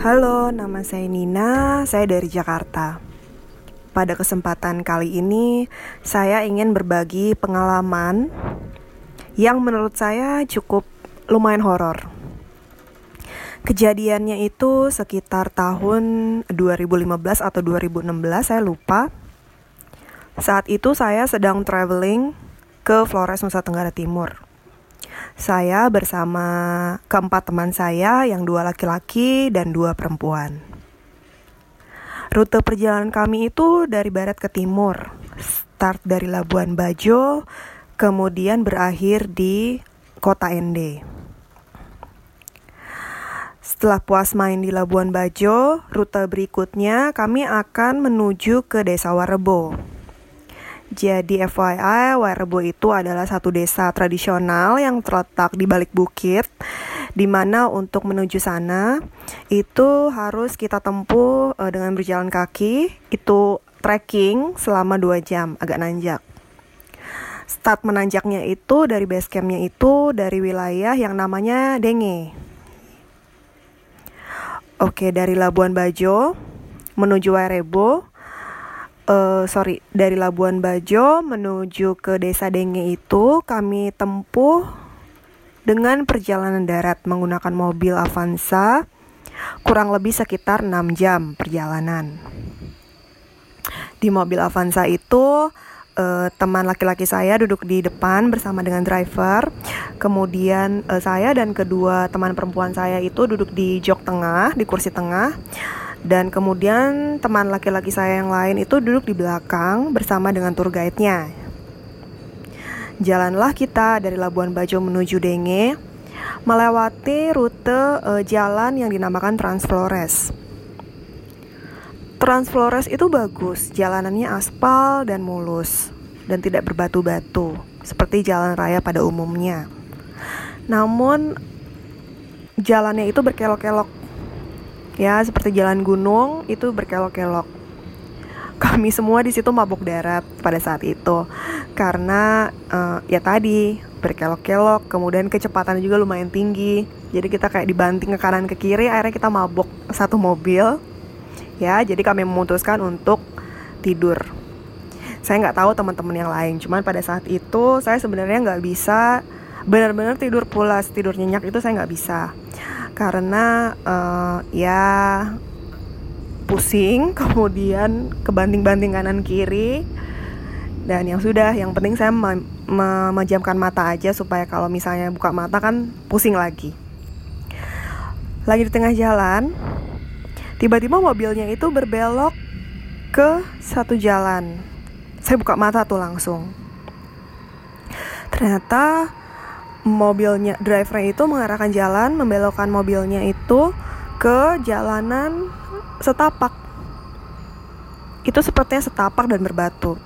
Halo, nama saya Nina, saya dari Jakarta. Pada kesempatan kali ini, saya ingin berbagi pengalaman yang menurut saya cukup lumayan horor. Kejadiannya itu sekitar tahun 2015 atau 2016, saya lupa. Saat itu saya sedang traveling ke Flores, Nusa Tenggara Timur. Saya bersama keempat teman saya yang 2 laki-laki dan 2 perempuan. Rute perjalanan kami itu dari barat ke timur. Start dari Labuan Bajo, kemudian berakhir di kota Ende. Setelah puas main di Labuan Bajo, rute berikutnya kami akan menuju ke desa Wae Rebo. Jadi FYI, Wae Rebo itu adalah satu desa tradisional yang terletak di balik bukit, di mana untuk menuju sana itu harus kita tempuh dengan berjalan kaki, itu trekking selama 2 jam, agak nanjak. Start menanjaknya itu dari base campnya itu dari wilayah yang namanya Denge. Oke, dari Labuan Bajo menuju Wae Rebo. Dari Labuan Bajo menuju ke desa Denge itu kami tempuh dengan perjalanan darat menggunakan mobil Avanza, kurang lebih sekitar 6 jam perjalanan. Di mobil Avanza itu teman laki-laki saya duduk di depan bersama dengan driver. Kemudian saya dan kedua teman perempuan saya itu duduk di jok tengah, di kursi tengah. Dan kemudian teman laki-laki saya yang lain itu duduk di belakang bersama dengan tour guide-nya. Jalanlah kita dari Labuan Bajo menuju Denge, melewati rute jalan yang dinamakan Trans Flores. Trans Flores itu bagus, jalanannya aspal dan mulus, dan tidak berbatu-batu, seperti jalan raya pada umumnya. Namun, jalannya itu berkelok-kelok. Ya, seperti jalan gunung itu berkelok-kelok. Kami semua di situ mabuk darat pada saat itu karena tadi berkelok-kelok, kemudian kecepatannya juga lumayan tinggi. Jadi kita kayak dibanting ke kanan ke kiri, akhirnya kita mabuk satu mobil. Ya, jadi kami memutuskan untuk tidur. Saya nggak tahu teman-teman yang lain, cuman pada saat itu saya sebenarnya nggak bisa benar-benar tidur pulas, tidur nyenyak itu saya nggak bisa. Karena pusing, kemudian kebanting-banting kanan kiri. Dan yang penting saya memejamkan mata aja, supaya kalau misalnya buka mata kan pusing lagi. Di tengah jalan tiba-tiba mobilnya itu berbelok ke satu jalan. Saya buka mata tuh langsung, ternyata mobilnya, drivernya itu mengarahkan jalan, membelokkan mobilnya itu ke jalanan setapak. Itu sepertinya setapak dan berbatu.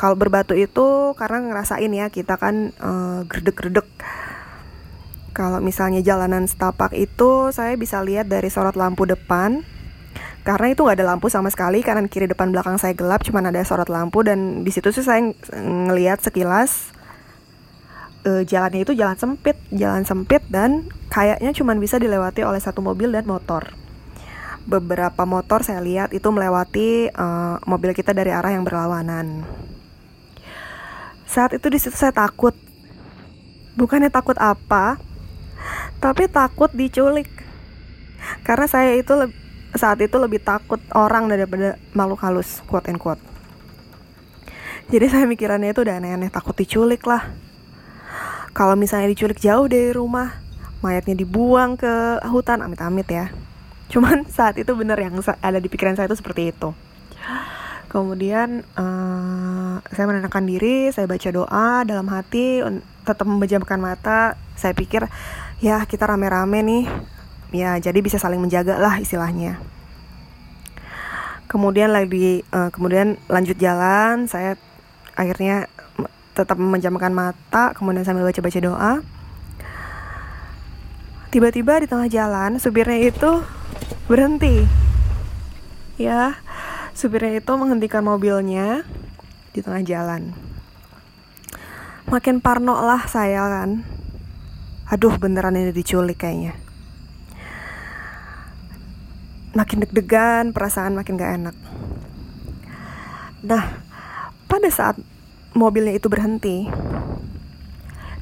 Kalau berbatu itu karena ngerasain ya, kita kan gerdek-gerdek. Kalau misalnya jalanan setapak itu saya bisa lihat dari sorot lampu depan. Karena itu nggak ada lampu sama sekali, kanan kiri depan belakang saya gelap, cuman ada sorot lampu, dan di situ sih saya ngelihat sekilas. Jalannya itu jalan sempit dan kayaknya cuma bisa dilewati oleh satu mobil dan motor. Beberapa motor saya lihat itu melewati mobil kita dari arah yang berlawanan. Saat itu di situ saya takut. Bukannya takut apa, tapi takut diculik. Karena saya itu saat itu lebih takut orang daripada makhluk halus, quote and quote. Jadi saya mikirannya itu udah aneh-aneh, takut diculik lah. Kalau misalnya diculik jauh dari rumah, mayatnya dibuang ke hutan, amit-amit ya. Cuman saat itu benar yang ada di pikiran saya itu seperti itu. Kemudian saya menenangkan diri, saya baca doa dalam hati, tetap memejamkan mata. Saya pikir, ya kita rame-rame nih, ya jadi bisa saling menjaga lah istilahnya. Kemudian lanjut jalan, saya akhirnya tetap memejamkan mata, kemudian sambil baca-baca doa. Tiba-tiba di tengah jalan, supirnya itu berhenti. Ya, supirnya itu menghentikan mobilnya di tengah jalan. Makin parno lah saya kan. Aduh, beneran ini diculik kayaknya. makin deg-degan, perasaan makin gak enak. Nah, pada saat mobilnya itu berhenti,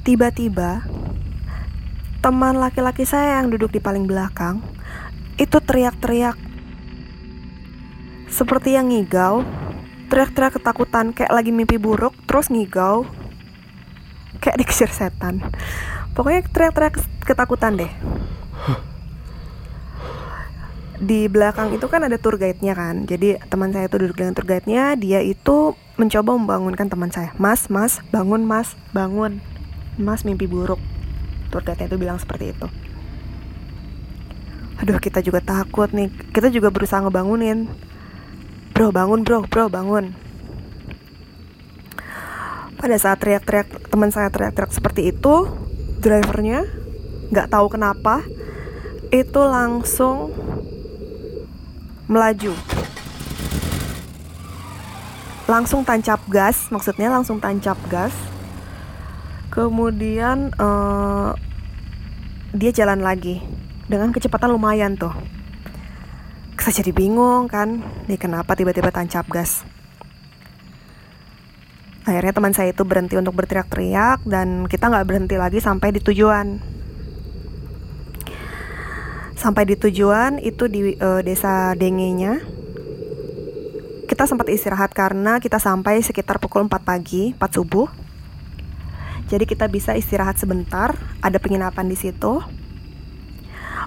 tiba-tiba teman laki-laki saya yang duduk di paling belakang itu teriak-teriak seperti yang ngigau, teriak-teriak ketakutan kayak lagi mimpi buruk, terus ngigau kayak dikejar setan. Pokoknya teriak-teriak ketakutan deh. Di belakang itu kan ada tour guide-nya kan. Jadi teman saya itu duduk dengan tour guide-nya. Dia itu mencoba membangunkan teman saya. Mas, bangun mas, bangun. Mas mimpi buruk. Tour guide-nya itu bilang seperti itu. Aduh, kita juga takut nih. Kita juga berusaha ngebangunin. Bro, bangun bro, bangun. Pada saat teriak-teriak, teman saya teriak-teriak seperti itu, drivernya gak tahu kenapa itu langsung melaju, langsung tancap gas, maksudnya langsung tancap gas. Kemudian dia jalan lagi dengan kecepatan lumayan tuh. Saya jadi bingung kan, nih kenapa tiba-tiba tancap gas. Akhirnya teman saya itu berhenti untuk berteriak-teriak dan kita nggak berhenti lagi sampai di tujuan. Sampai di tujuan itu di desa Denge-nya. Kita sempat istirahat karena kita sampai sekitar pukul 4 pagi, 4 subuh. Jadi kita bisa istirahat sebentar, ada penginapan di situ.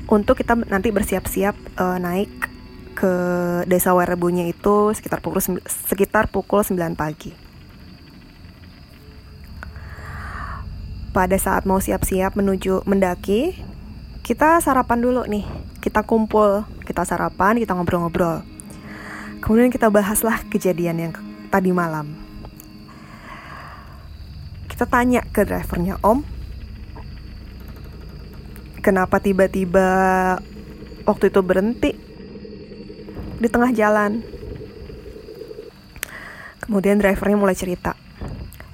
Untuk kita nanti bersiap-siap naik ke desa Wae Rebo-nya itu sekitar pukul 9 pagi. Pada saat mau siap-siap menuju mendaki, kita sarapan dulu nih, kita kumpul, kita sarapan, kita ngobrol-ngobrol. Kemudian kita bahaslah kejadian yang tadi malam. Kita tanya ke drivernya, Om, kenapa tiba-tiba waktu itu berhenti di tengah jalan? Kemudian drivernya mulai cerita,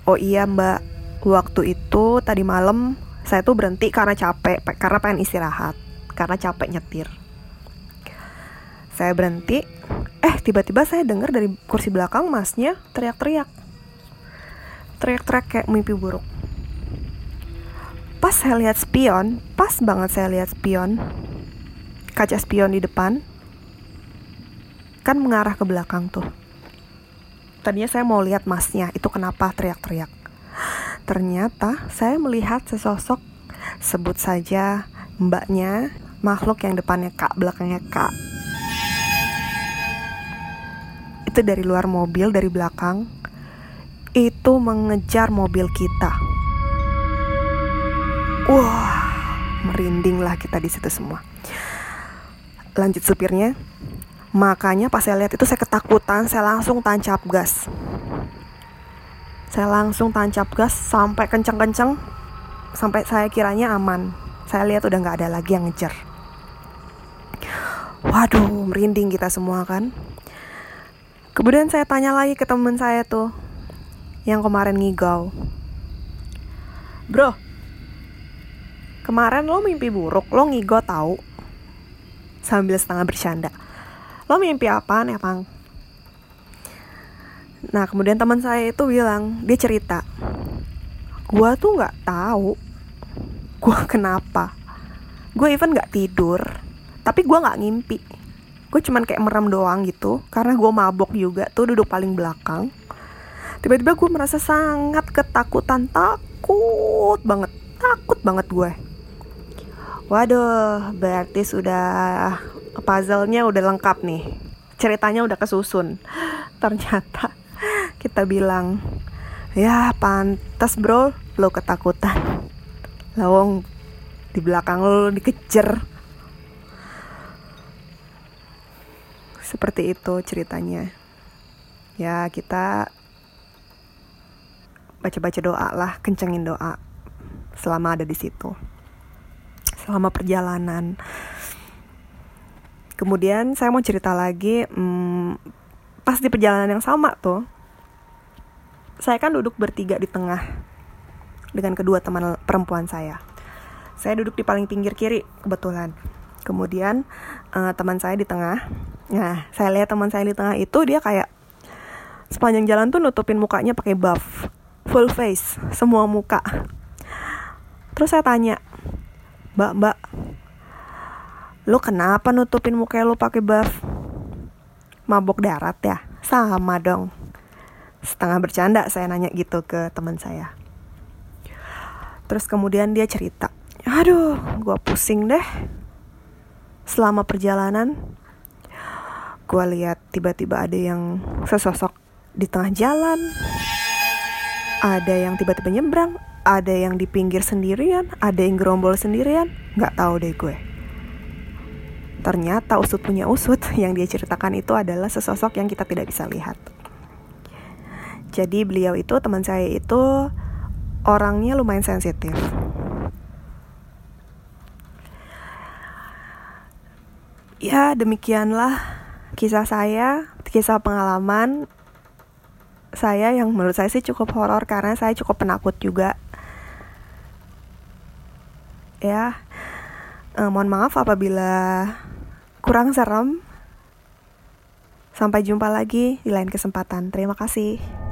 oh iya mbak, waktu itu tadi malam saya tuh berhenti karena capek, karena pengen istirahat, karena capek nyetir. Saya berhenti, tiba-tiba saya dengar dari kursi belakang masnya teriak-teriak. Teriak-teriak kayak mimpi buruk. Pas saya lihat spion, pas banget saya lihat spion, kaca spion di depan, kan mengarah ke belakang tuh. Tadinya saya mau lihat masnya, itu kenapa teriak-teriak. Ternyata saya melihat sesosok, sebut saja mbaknya, makhluk yang depannya Kak, belakangnya Kak. Itu dari luar mobil, dari belakang, itu mengejar mobil kita. Wah, merindinglah kita di situ semua. Lanjut supirnya, makanya pas saya lihat itu saya ketakutan, saya langsung tancap gas. Saya langsung tancap gas sampai kenceng-kenceng, sampai saya kiranya aman. Saya lihat udah gak ada lagi yang ngejar. Waduh, merinding kita semua kan. Kemudian saya tanya lagi ke temen saya tuh, yang kemarin ngigau, bro, kemarin lo mimpi buruk, lo ngigau tahu? Sambil setengah bercanda, lo mimpi apaan emang? Nah, kemudian teman saya itu bilang, dia cerita, gua tuh nggak tahu gua kenapa, gua even nggak tidur, tapi gua nggak ngimpi, gua cuman kayak merem doang gitu, karena gua mabok juga tuh duduk paling belakang. Tiba-tiba gua merasa sangat ketakutan, takut banget gue. Waduh, berarti sudah puzzle-nya udah lengkap nih, ceritanya udah kesusun. Ternyata kita bilang, ya pantas bro lo ketakutan, lawong di belakang lo dikejar. Seperti itu ceritanya. Ya kita baca-baca doa lah, kencengin doa selama ada di situ, selama perjalanan. Kemudian saya mau cerita lagi, pas di perjalanan yang sama tuh, saya kan duduk bertiga di tengah dengan kedua teman perempuan saya. Saya duduk di paling pinggir kiri kebetulan. Kemudian teman saya di tengah. Nah, saya lihat teman saya di tengah itu dia kayak sepanjang jalan tuh nutupin mukanya pakai buff, full face, semua muka. Terus saya tanya, "Mbak, lu kenapa nutupin mukanya lu pakai buff? Mabok darat ya?" "Sama dong." Setengah bercanda saya nanya gitu ke teman saya. Terus kemudian dia cerita, "Aduh, gua pusing deh. Selama perjalanan gua lihat tiba-tiba ada yang sesosok di tengah jalan, ada yang tiba-tiba nyebrang, ada yang di pinggir sendirian, ada yang gerombol sendirian. Gak tahu deh gue." Ternyata usut punya usut, yang dia ceritakan itu adalah sesosok yang kita tidak bisa lihat. Jadi beliau itu, teman saya itu, orangnya lumayan sensitif. Ya, demikianlah kisah saya, kisah pengalaman saya yang menurut saya sih cukup horor karena saya cukup penakut juga. Ya, mohon maaf apabila kurang serem. Sampai jumpa lagi di lain kesempatan. Terima kasih.